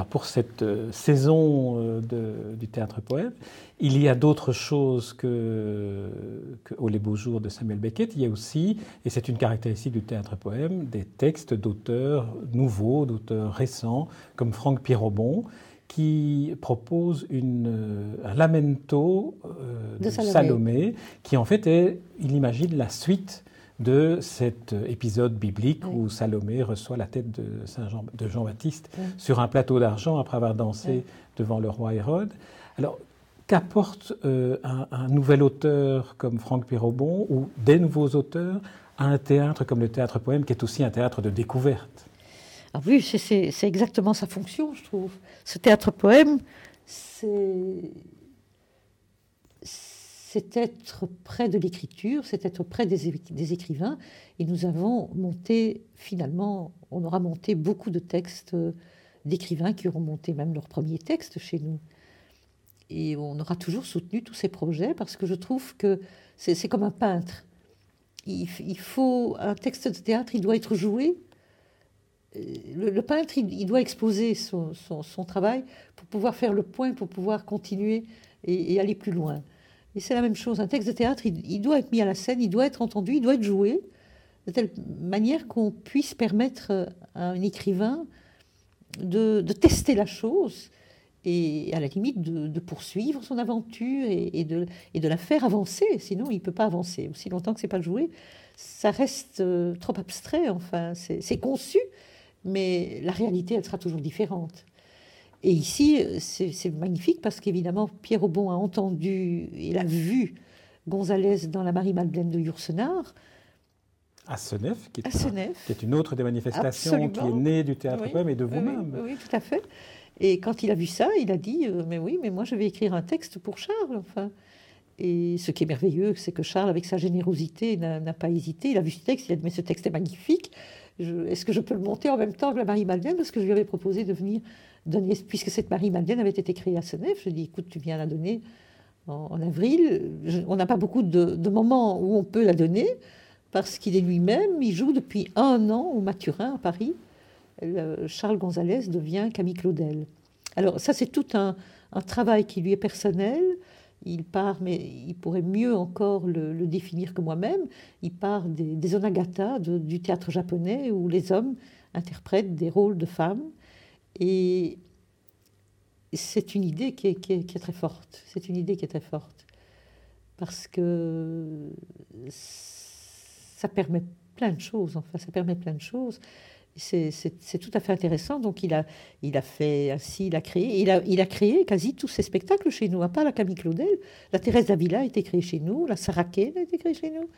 Alors pour cette saison du théâtre poème, il y a d'autres choses que Oh, les beaux jours de Samuel Beckett. Il y a aussi, et c'est une caractéristique du théâtre poème, des textes d'auteurs nouveaux, d'auteurs récents, comme Franck Pierrobon, qui propose un lamento de Salomé, qui en fait est, il imagine, la suite de cet épisode biblique, oui, où Salomé reçoit la tête de Jean-Baptiste, oui, sur un plateau d'argent après avoir dansé, oui, devant le roi Hérode. Alors, qu'apporte un nouvel auteur comme Franck Pierrobon ou des nouveaux auteurs à un théâtre comme le théâtre poème, qui est aussi un théâtre de découverte? Ah oui, c'est exactement sa fonction, je trouve. Ce théâtre poème, c'est être près de l'écriture, c'est être près des écrivains. Et nous avons monté, finalement, on aura monté beaucoup de textes d'écrivains qui auront monté même leurs premiers textes chez nous. Et on aura toujours soutenu tous ces projets, parce que je trouve que c'est comme un peintre. Il faut un texte de théâtre, il doit être joué. Le peintre, il doit exposer son travail pour pouvoir faire le point, pour pouvoir continuer et aller plus loin. Et c'est la même chose, un texte de théâtre, il doit être mis à la scène, il doit être entendu, il doit être joué, de telle manière qu'on puisse permettre à un écrivain de tester la chose et à la limite de poursuivre son aventure et de la faire avancer. Sinon, il ne peut pas avancer. Aussi longtemps que ce n'est pas joué, ça reste trop abstrait, enfin, c'est conçu, mais la réalité, elle sera toujours différente. Et ici, c'est magnifique parce qu'évidemment, Pierrobon a entendu, il a vu Gonzalès dans La Marie-Malblaine de Yoursenard. À Seneffe, qui est une autre des manifestations, absolument, qui est née du théâtre, oui, poème et de vous-même. Oui, oui, tout à fait. Et quand il a vu ça, il a dit mais oui, mais moi je vais écrire un texte pour Charles. Enfin. Et ce qui est merveilleux, c'est que Charles, avec sa générosité, n'a pas hésité. Il a vu ce texte, il a dit mais ce texte est magnifique. Est-ce que je peux le monter en même temps que La Marie-Malblaine? Parce que je lui avais proposé de venir donner, puisque cette Marie-Malblaine avait été créée à Seneffe. Je lui ai dit écoute, tu viens la donner en avril. On n'a pas beaucoup de moments où on peut la donner, parce qu'il est lui-même, il joue depuis un an au Maturin à Paris. Charles Gonzalez devient Camille Claudel. Alors ça, c'est tout un travail qui lui est personnel. Il part, mais il pourrait mieux encore le définir que moi-même, il part des onagata, du théâtre japonais, où les hommes interprètent des rôles de femmes. Et c'est une idée qui est très forte. C'est une idée qui est très forte. Parce que ça permet plein de choses, enfin, ça permet plein de choses. C'est tout à fait intéressant. Donc il a fait ainsi, il a créé, il a créé quasi tous ses spectacles chez nous, à part la Camille Claudel. La Thérèse d'Avila a été créée chez nous, la Sarah Kane a été créée chez nous.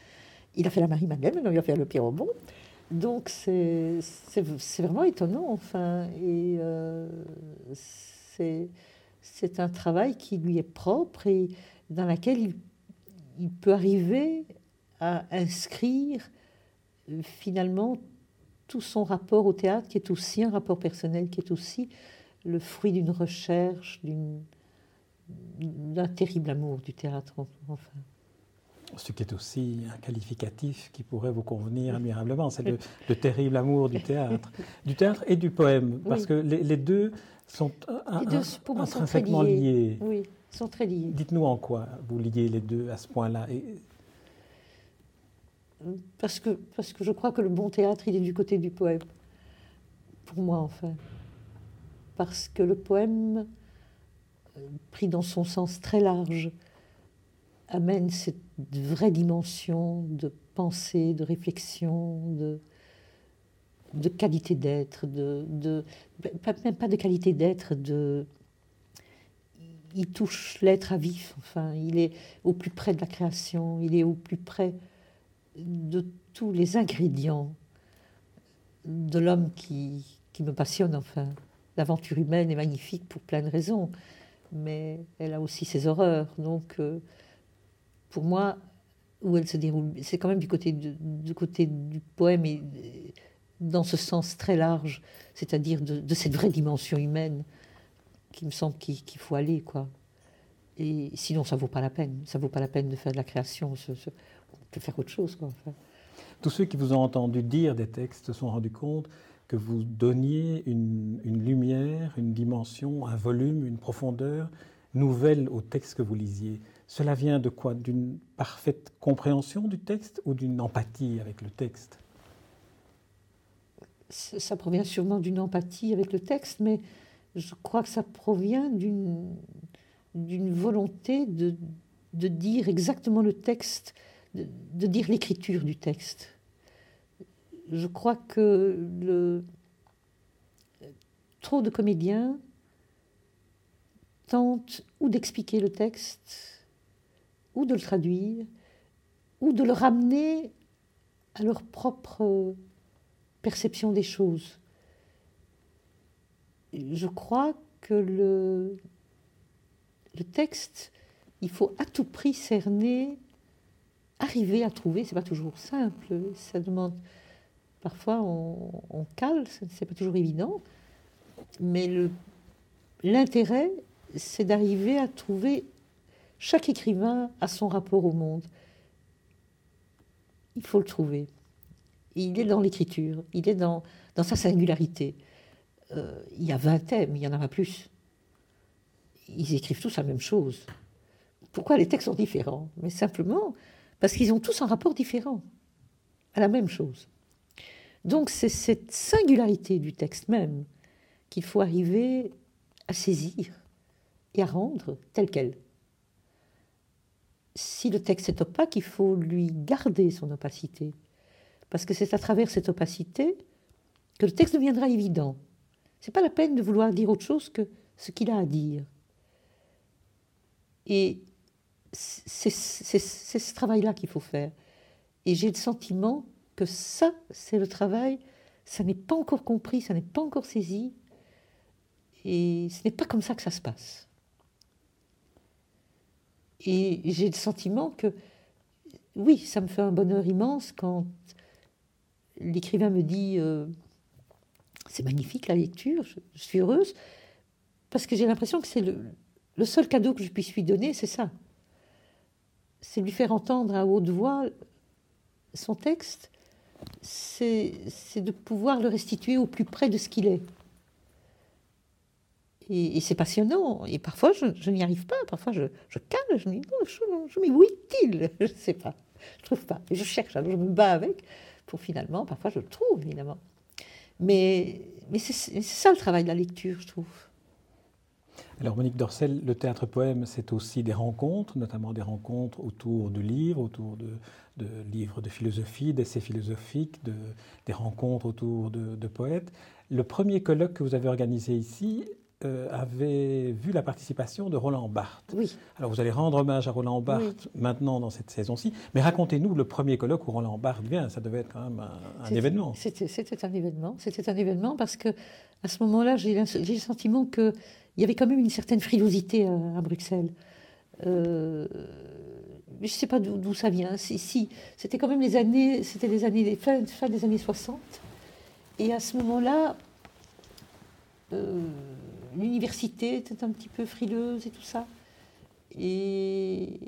Il a fait la Marie-Madeleine, maintenant il va faire le Pierrobon. Donc c'est vraiment étonnant, enfin. Et c'est un travail qui lui est propre et dans lequel il peut arriver à inscrire finalement tout son rapport au théâtre, qui est aussi un rapport personnel, qui est aussi le fruit d'une recherche, d'un terrible amour du théâtre, enfin. Ce qui est aussi un qualificatif qui pourrait vous convenir admirablement, c'est le terrible amour du théâtre et du poème, parce, oui, que les deux sont intrinsèquement liés. Oui, sont très liés. Dites-nous en quoi vous liez les deux à ce point-là. Parce que je crois que le bon théâtre, il est du côté du poème, pour moi, enfin. Parce que le poème, pris dans son sens très large, amène cette vraie dimension de pensée, de réflexion, de qualité d'être, même pas de qualité d'être, il touche l'être à vif, enfin. Il est au plus près de la création, il est au plus près de tous les ingrédients de l'homme qui me passionne, enfin. L'aventure humaine est magnifique pour plein de raisons, mais elle a aussi ses horreurs. Donc, pour moi, où elle se déroule, c'est quand même du côté du poème, et dans ce sens très large, c'est-à-dire de cette vraie dimension humaine qui me semble qu'il faut aller, quoi. Et sinon, ça ne vaut pas la peine. Ça ne vaut pas la peine de faire de la création, on peut faire autre chose, quoi, en fait. Tous ceux qui vous ont entendu dire des textes se sont rendus compte que vous donniez une lumière, une dimension, un volume, une profondeur nouvelle au texte que vous lisiez. Cela vient de quoi? D'une parfaite compréhension du texte ou d'une empathie avec le texte? Ça provient sûrement d'une empathie avec le texte, mais je crois que ça provient d'une volonté de dire exactement le texte, de dire l'écriture du texte. Je crois que trop de comédiens tentent ou d'expliquer le texte, ou de le traduire, ou de le ramener à leur propre perception des choses. Je crois que le texte, il faut à tout prix cerner, arriver à trouver, c'est pas toujours simple, ça demande... Parfois, on cale, c'est pas toujours évident, mais l'intérêt, c'est d'arriver à trouver chaque écrivain à son rapport au monde. Il faut le trouver. Et il est dans l'écriture, il est dans sa singularité. Il y a 20 thèmes, il y en aura plus. Ils écrivent tous la même chose. Pourquoi les textes sont différents? Mais simplement parce qu'ils ont tous un rapport différent à la même chose. Donc c'est cette singularité du texte même qu'il faut arriver à saisir et à rendre telle qu'elle. Si le texte est opaque, il faut lui garder son opacité, parce que c'est à travers cette opacité que le texte deviendra évident. C'est pas la peine de vouloir dire autre chose que ce qu'il a à dire. Et c'est ce travail-là qu'il faut faire. Et j'ai le sentiment que ça, c'est le travail, ça n'est pas encore compris, ça n'est pas encore saisi, et ce n'est pas comme ça que ça se passe. Et j'ai le sentiment que, oui, ça me fait un bonheur immense quand l'écrivain me dit « c'est magnifique la lecture, je suis heureuse », parce que j'ai l'impression que c'est le seul cadeau que je puisse lui donner, c'est ça. C'est lui faire entendre à haute voix son texte, c'est de pouvoir le restituer au plus près de ce qu'il est. Et c'est passionnant. Et parfois, je n'y arrive pas. Parfois, je cale, je me dis, mais où est-il? Je ne sais pas. Je ne trouve pas. Et je cherche, alors je me bats avec, pour finalement, parfois, je le trouve, évidemment. Mais c'est ça le travail de la lecture, je trouve. Alors, Monique Dorsel, le théâtre poème, c'est aussi des rencontres, notamment des rencontres autour de livres, autour de livres de philosophie, d'essais philosophiques, des rencontres autour de poètes. Le premier colloque que vous avez organisé ici avait vu la participation de Roland Barthes. Oui. Alors, vous allez rendre hommage à Roland Barthes maintenant dans cette saison-ci, mais racontez-nous le premier colloque où Roland Barthes vient. Ça devait être quand même un événement. C'était un événement. C'était un événement parce qu'à ce moment-là, j'ai le sentiment que il y avait quand même une certaine frilosité à Bruxelles. Je ne sais pas d'où ça vient. Si, c'était quand même les années fin des années 60. Et à ce moment-là, l'université était un petit peu frileuse et tout ça. Et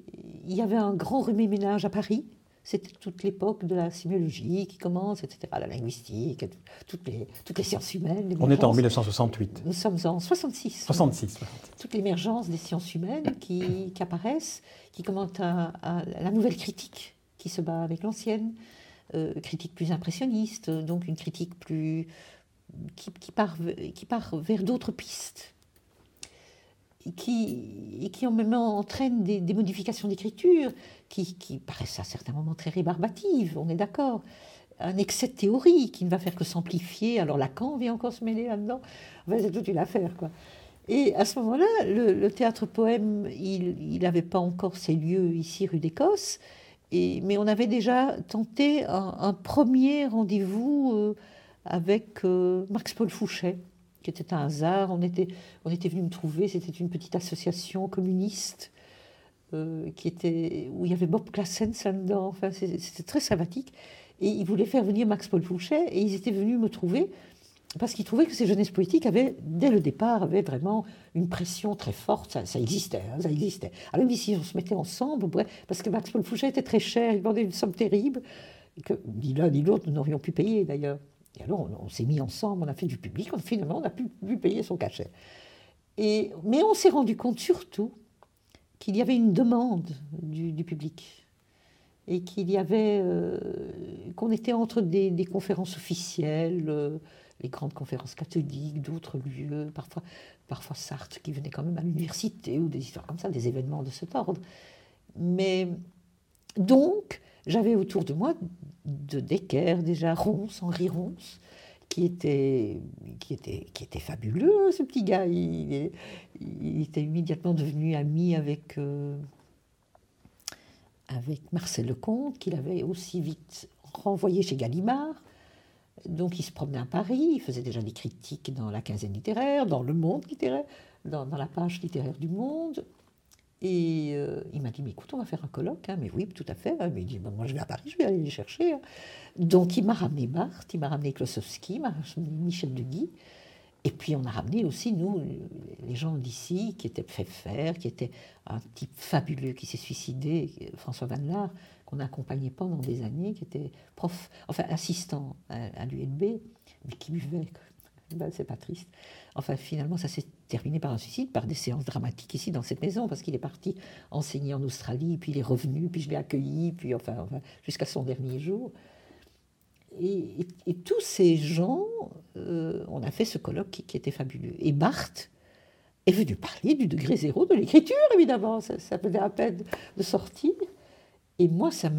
il y avait un grand remue-ménage à Paris. C'était toute l'époque de la sémiologie qui commence, etc., la linguistique, toutes les sciences humaines. On est en 1968. Nous sommes en 66. 66. Toute l'émergence des sciences humaines qui apparaissent, qui commentent à la nouvelle critique qui se bat avec l'ancienne, critique plus impressionniste, donc une critique plus qui part vers d'autres pistes, et qui en même temps entraîne des modifications d'écriture qui paraissent à certains moments très rébarbatives, on est d'accord. Un excès de théorie qui ne va faire que s'amplifier. Alors Lacan vient encore se mêler là-dedans. Enfin, c'est toute une affaire, quoi. Et à ce moment-là, le théâtre poème, il n'avait pas encore ses lieux ici, rue d'Écosse, mais on avait déjà tenté un premier rendez-vous avec Max-Pol Fouchet, qui était un hasard. On était venu me trouver, c'était une petite association communiste où il y avait Bob Classen là-dedans, enfin, c'était très sympathique. Et ils voulaient faire venir Max-Pol Fouchet, et ils étaient venus me trouver, parce qu'ils trouvaient que ces jeunesses poétiques avaient, dès le départ, vraiment une pression très forte, ça existait. Alors même si on se mettait ensemble, bref, parce que Max-Pol Fouchet était très cher, il demandait une somme terrible, que ni l'un ni l'autre nous n'aurions pu payer d'ailleurs. Et alors, on s'est mis ensemble, on a fait du public, finalement, on a pu payer son cachet. Mais on s'est rendu compte surtout qu'il y avait une demande du public et qu'il y avait qu'on était entre des conférences officielles, les grandes conférences catholiques, d'autres lieux, parfois Sartre qui venait quand même à l'université ou des histoires comme ça, des événements de cet ordre. Mais donc, j'avais autour de moi de Decker, déjà Ronse, Henri Ronse, qui était fabuleux, ce petit gars. Il était immédiatement devenu ami avec Marcel Lecomte, qu'il avait aussi vite renvoyé chez Gallimard. Donc il se promenait à Paris, il faisait déjà des critiques dans la Quinzaine littéraire, dans Le Monde littéraire, dans la page littéraire du Monde. Et il m'a dit, mais écoute, on va faire un colloque. Mais oui, tout à fait. Mais il dit, moi je vais à Paris, je vais aller les chercher. Donc il m'a ramené Barthes, il m'a ramené Klosowski, il m'a ramené Michel Deguy. Et puis on a ramené aussi, nous, les gens d'ici, qui étaient Pfeffer, qui était un type fabuleux qui s'est suicidé, François Van Lard, qu'on a accompagné pendant des années, qui était prof, enfin assistant à l'UNB, mais qui buvait. Ben, c'est pas triste. Enfin, finalement, ça s'est terminé par un suicide, par des séances dramatiques ici, dans cette maison, parce qu'il est parti enseigner en Australie, puis il est revenu, puis je l'ai accueilli, puis enfin jusqu'à son dernier jour. Et tous ces gens, on a fait ce colloque qui était fabuleux. Et Barthes est venu parler du degré zéro de l'écriture, évidemment. Ça venait à peine de sortir. Et moi, ça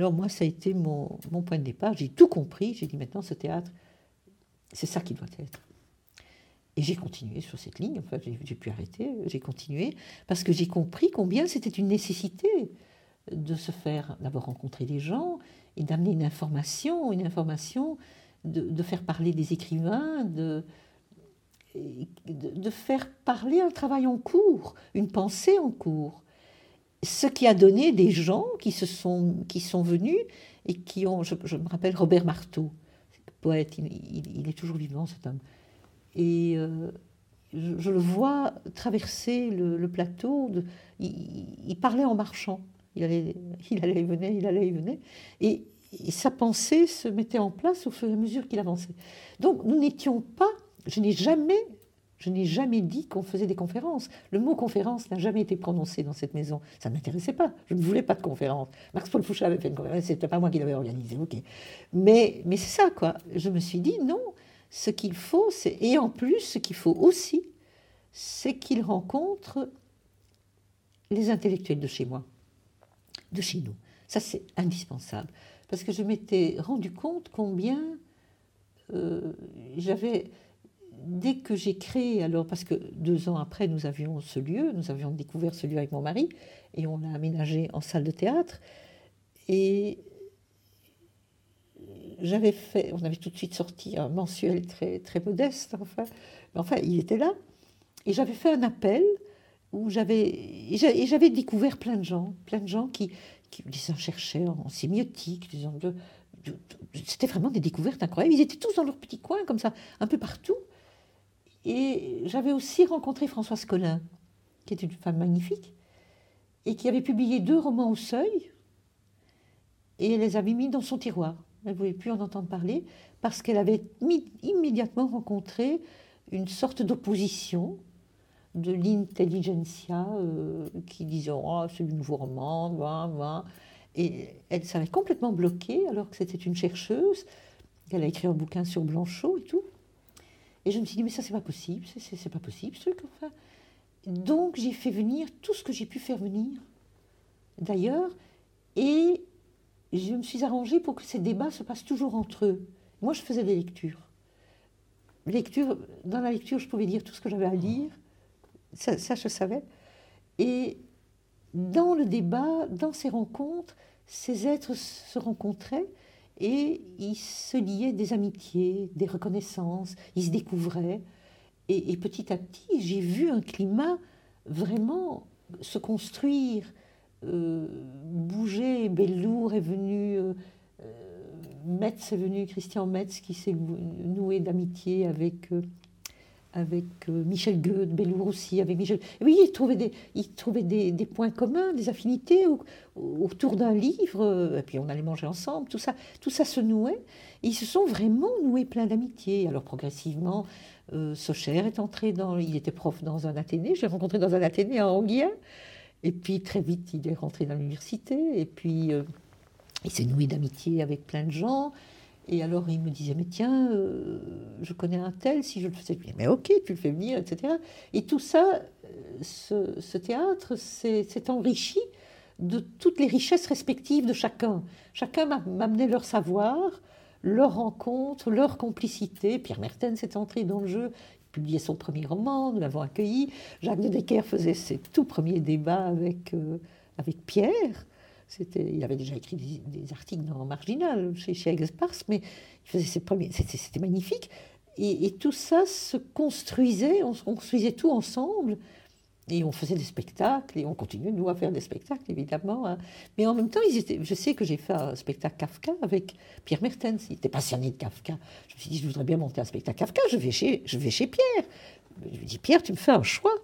a été mon point de départ. J'ai tout compris. J'ai dit, maintenant, ce théâtre, c'est ça qui doit être. Et j'ai continué sur cette ligne. Enfin, j'ai pu arrêter. J'ai continué parce que j'ai compris combien c'était une nécessité de se faire d'abord rencontrer des gens et d'amener une information de faire parler des écrivains, de faire parler un travail en cours, une pensée en cours. Ce qui a donné des gens qui sont venus et qui ont... Je me rappelle Robert Marteau, poète, il est toujours vivant, cet homme. Et je le vois traverser le plateau. Il parlait en marchant. Il allait et venait. Et sa pensée se mettait en place au fur et à mesure qu'il avançait. Donc nous n'étions pas... Je n'ai jamais dit qu'on faisait des conférences. Le mot « conférence » n'a jamais été prononcé dans cette maison. Ça ne m'intéressait pas. Je ne voulais pas de conférence. Max-Pol Fouchet avait fait une conférence. Ce n'était pas moi qui l'avais organisée. Okay. Mais c'est ça, quoi. Je me suis dit, non, ce qu'il faut, c'est... Et en plus, ce qu'il faut aussi, c'est qu'il rencontre les intellectuels de chez moi, de chez nous. Ça, c'est indispensable. Parce que je m'étais rendu compte combien j'avais... Dès que j'ai créé, alors parce que 2 ans après nous avions ce lieu, nous avions découvert ce lieu avec mon mari et on l'a aménagé en salle de théâtre et on avait tout de suite sorti un mensuel très, très modeste, mais il était là et j'avais fait un appel où j'avais découvert plein de gens qui des uns cherchaient en sémiotique, des uns c'était vraiment des découvertes incroyables, ils étaient tous dans leur petit coin comme ça, un peu partout. Et j'avais aussi rencontré Françoise Collin, qui était une femme magnifique, et qui avait publié 2 romans au Seuil, et elle les avait mis dans son tiroir. Elle ne voulait plus en entendre parler, parce qu'elle avait immédiatement rencontré une sorte d'opposition de l'intelligentsia qui disait « Oh, c'est du nouveau roman, bah. ». Et elle s'avait complètement bloquée, alors que c'était une chercheuse, elle a écrit un bouquin sur Blanchot et tout. Et je me suis dit, mais ça, c'est pas possible, c'est pas possible, ce truc. Enfin. Donc, j'ai fait venir tout ce que j'ai pu faire venir, d'ailleurs, et je me suis arrangée pour que ces débats se passent toujours entre eux. Moi, je faisais des lectures. Dans la lecture, je pouvais dire tout ce que j'avais à lire, ça je savais. Et dans le débat, dans ces rencontres, ces êtres se rencontraient, et ils se liaient des amitiés, des reconnaissances, ils se découvraient. Et petit à petit, j'ai vu un climat vraiment se construire, bouger. Bellour est venu, Metz est venu, Christian Metz, qui s'est noué d'amitié avec avec Michel Goethe, Bellour aussi, avec Michel... Et oui, il trouvait des points communs, des affinités autour d'un livre, et puis on allait manger ensemble, tout ça se nouait. Et ils se sont vraiment noués plein d'amitié. Alors progressivement, Socher est entré dans... Il était prof dans un athénée, je l'ai rencontré dans un athénée à Anguien, et puis très vite, il est rentré dans l'université, et puis il s'est noué d'amitié avec plein de gens. Et alors, il me disait, mais tiens, je connais un tel, si je le faisais, je lui disais, mais ok, tu le fais venir, etc. Et tout ça, ce théâtre s'est enrichi de toutes les richesses respectives de chacun. Chacun m'amenait leur savoir, leur rencontre, leur complicité. Pierre Mertens est entré dans le jeu, il publiait son premier roman, nous l'avons accueilli. Jacques de Decker faisait ses tout premiers débats avec Pierre. Il avait déjà écrit des articles dans Marginal, chez Aix-Parse, mais il faisait ses premiers, c'était magnifique. Et tout ça se construisait, on construisait tout ensemble, et on faisait des spectacles, et on continuait, nous, à faire des spectacles, évidemment. Hein. Mais en même temps, je sais que j'ai fait un spectacle Kafka avec Pierre Mertens, il était passionné de Kafka. Je me suis dit, je voudrais bien monter un spectacle Kafka, je vais chez Pierre. Je lui ai dit, Pierre, tu me fais un choix,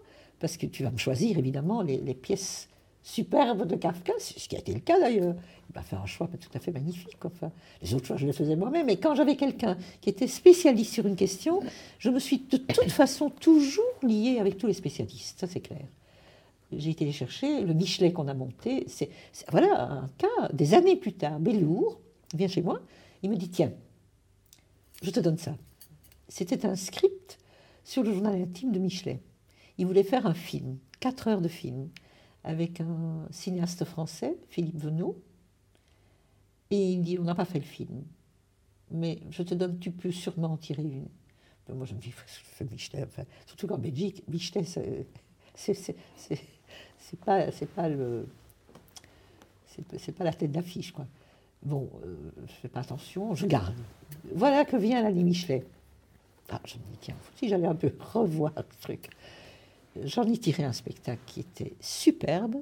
parce que tu vas me choisir, évidemment, les pièces... superbe de Kafka, ce qui a été le cas d'ailleurs. Il m'a fait un choix tout à fait magnifique. Enfin, les autres choix, je les faisais moi-même. Et quand j'avais quelqu'un qui était spécialiste sur une question, je me suis de toute façon toujours liée avec tous les spécialistes. Ça, c'est clair. J'ai été les chercher. Le Michelet qu'on a monté, voilà un cas. Des années plus tard, Bellour vient chez moi. Il me dit, tiens, je te donne ça. C'était un script sur le journal intime de Michelet. Il voulait faire un film, 4 heures de film, avec un cinéaste français, Philippe Venot, et il dit, on n'a pas fait le film, mais je te donne, tu peux sûrement en tirer une. Mais moi, je me dis, Michelet, enfin, surtout qu'en Belgique, Michelet, c'est pas la tête d'affiche, quoi. Bon, je fais pas attention, je garde. Voilà que vient l'année Michelet. Ah, je me dis, tiens, si j'allais un peu revoir le truc. J'en ai tiré un spectacle qui était superbe.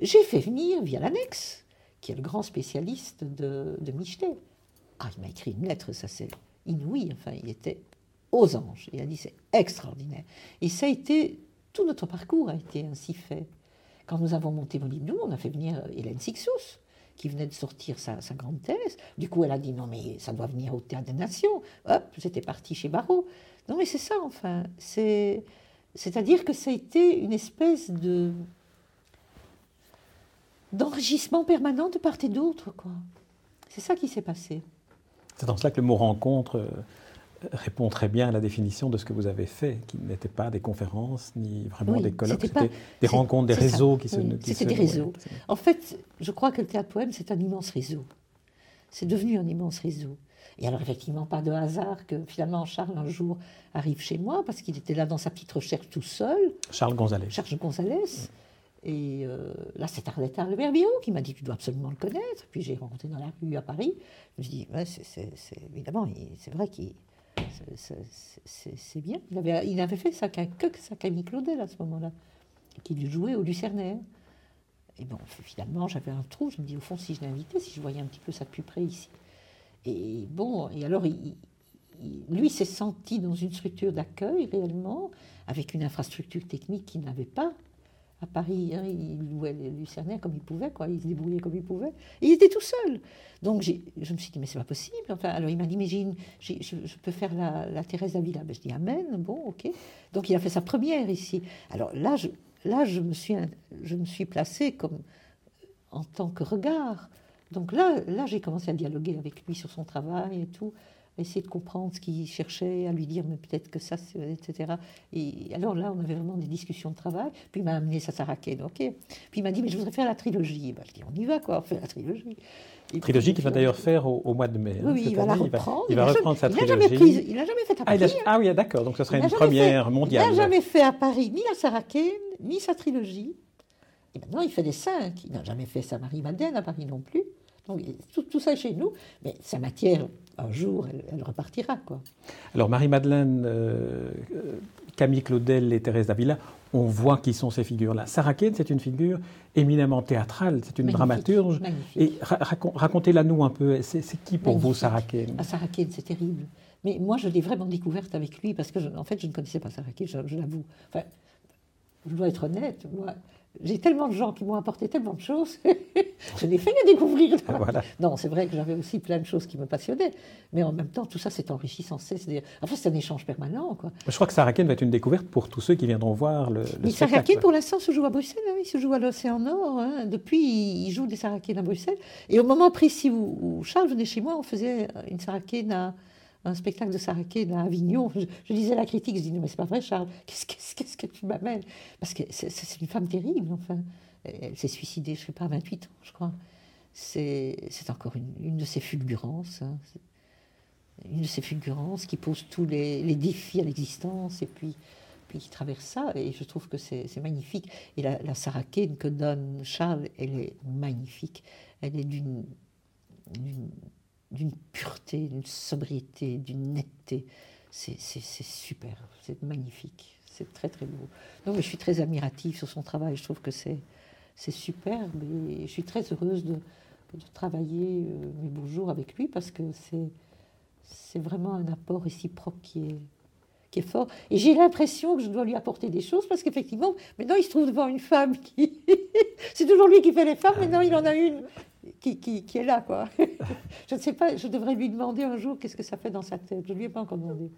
J'ai fait venir via l'annexe, qui est le grand spécialiste de Michelet. Ah, il m'a écrit une lettre, ça c'est inouï. Enfin, il était aux anges. Il a dit, c'est extraordinaire. Et ça a été, tout notre parcours a été ainsi fait. Quand nous avons monté Mon Livre, nous, on a fait venir Hélène Sixous, qui venait de sortir sa grande thèse. Du coup, elle a dit, non mais ça doit venir au Théâtre des Nations. Hop, j'étais partie chez Barrault. Non mais c'est ça, enfin, c'est-à-dire que ça a été une espèce d'enrichissement permanent de part et d'autre, quoi. C'est ça qui s'est passé. C'est dans cela que le mot « rencontre » répond très bien à la définition de ce que vous avez fait, qui n'étaient pas des conférences, ni vraiment des colloques, c'était des rencontres, des réseaux qui se... C'était des réseaux. En fait, je crois que le Théâtre Poème, c'est un immense réseau. C'est devenu un immense réseau. Et alors, effectivement, pas de hasard que, finalement, Charles, un jour, arrive chez moi, parce qu'il était là dans sa petite recherche tout seul. Charles Gonzalez. Et là, c'est Arletta Alberbio qui m'a dit, tu dois absolument le connaître. Puis j'ai rencontré dans la rue à Paris. Je me suis dit, ouais, évidemment, c'est vrai qu'il... C'est bien. Il avait fait sa Camille Claudel, à ce moment-là, qui jouait au Lucernaire. Et bon, finalement, j'avais un trou. Je me dis, au fond, si je l'invitais, si je voyais un petit peu ça de plus près ici... Et bon, et alors, lui s'est senti dans une structure d'accueil réellement, avec une infrastructure technique qu'il n'avait pas à Paris. Hein, il louait les Lucernaires comme il pouvait, quoi, il se débrouillait comme il pouvait. Et il était tout seul. Donc je me suis dit, mais c'est pas possible. Enfin, alors il m'a dit, mais je peux faire la Thérèse d'Avila. Ben, je dis, amen, bon, ok. Donc il a fait sa première ici. Alors là, je me suis placée comme, en tant que regard. Donc là, j'ai commencé à dialoguer avec lui sur son travail et tout, à essayer de comprendre ce qu'il cherchait, à lui dire, mais peut-être que ça, etc. Et alors là, on avait vraiment des discussions de travail. Puis il m'a amené sa Sarah Kane, ok. Puis il m'a dit, mais je voudrais faire la trilogie. Ben, je dis, on y va, quoi, on fait la trilogie. Et trilogie qu'il va d'ailleurs faire au mois de mai. Oui, hein, il va la reprendre. Il va reprendre sa trilogie. Il n'a jamais fait à Paris. Ah oui, d'accord, donc ce serait une première mondiale. Il n'a jamais fait à Paris ni la Sarah Kane, ni sa trilogie. Et maintenant, il fait des 5. Il n'a jamais fait sa Marie-Malblaine à Paris non plus. Donc, tout ça est chez nous, mais sa matière, un jour, elle repartira, quoi. Alors, Marie-Madeleine, Camille Claudel et Thérèse d'Avila, on voit qui sont ces figures-là. Sarah Kane, c'est une figure éminemment théâtrale, c'est une dramaturge. Magnifique. Et racontez-la nous un peu, c'est qui pour vous, Sarah Kane ? Ah, Sarah Kane, c'est terrible. Mais moi, je l'ai vraiment découverte avec lui, parce que, en fait, je ne connaissais pas Sarah Kane, je l'avoue. Enfin, je dois être honnête, moi, j'ai tellement de gens qui m'ont apporté tellement de choses, je n'ai fait que découvrir. Voilà. Non, c'est vrai que j'avais aussi plein de choses qui me passionnaient, mais en même temps, tout ça, c'est enrichi sans cesse. Enfin, c'est un échange permanent, quoi. Je crois que Sarah Kane va être une découverte pour tous ceux qui viendront voir le spectacle. Mais Sarah Kane, pour l'instant, se joue à Bruxelles, hein, il se joue à l'Océan Nord. Hein. Depuis, il joue des Sarah Kane à Bruxelles. Et au moment précis où Charles venait chez moi, on faisait une Sarah Kane à... un spectacle de Sarah Kane à Avignon. Je lisais la critique, je dis non mais c'est pas vrai Charles, qu'est-ce que tu m'amènes? Parce que c'est une femme terrible, enfin. Elle s'est suicidée, je sais pas, à 28 ans, je crois. C'est encore une de ces fulgurances, hein. Une de ces fulgurances qui pose tous les défis à l'existence et puis qui traverse ça, et je trouve que c'est magnifique. Et la Sarah Kane que donne Charles, elle est magnifique, elle est d'une pureté, d'une sobriété, d'une netteté. C'est super, c'est magnifique, c'est très très beau. Non, mais je suis très admirative sur son travail, je trouve que c'est superbe, et je suis très heureuse de travailler mes beaux jours avec lui, parce que c'est vraiment un apport réciproque qui est fort. Et j'ai l'impression que je dois lui apporter des choses, parce qu'effectivement, maintenant il se trouve devant une femme qui... c'est toujours lui qui fait les femmes, maintenant il en a une... Qui est là, quoi. Je ne sais pas, je devrais lui demander un jour qu'est-ce que ça fait dans sa tête. Je ne lui ai pas encore demandé.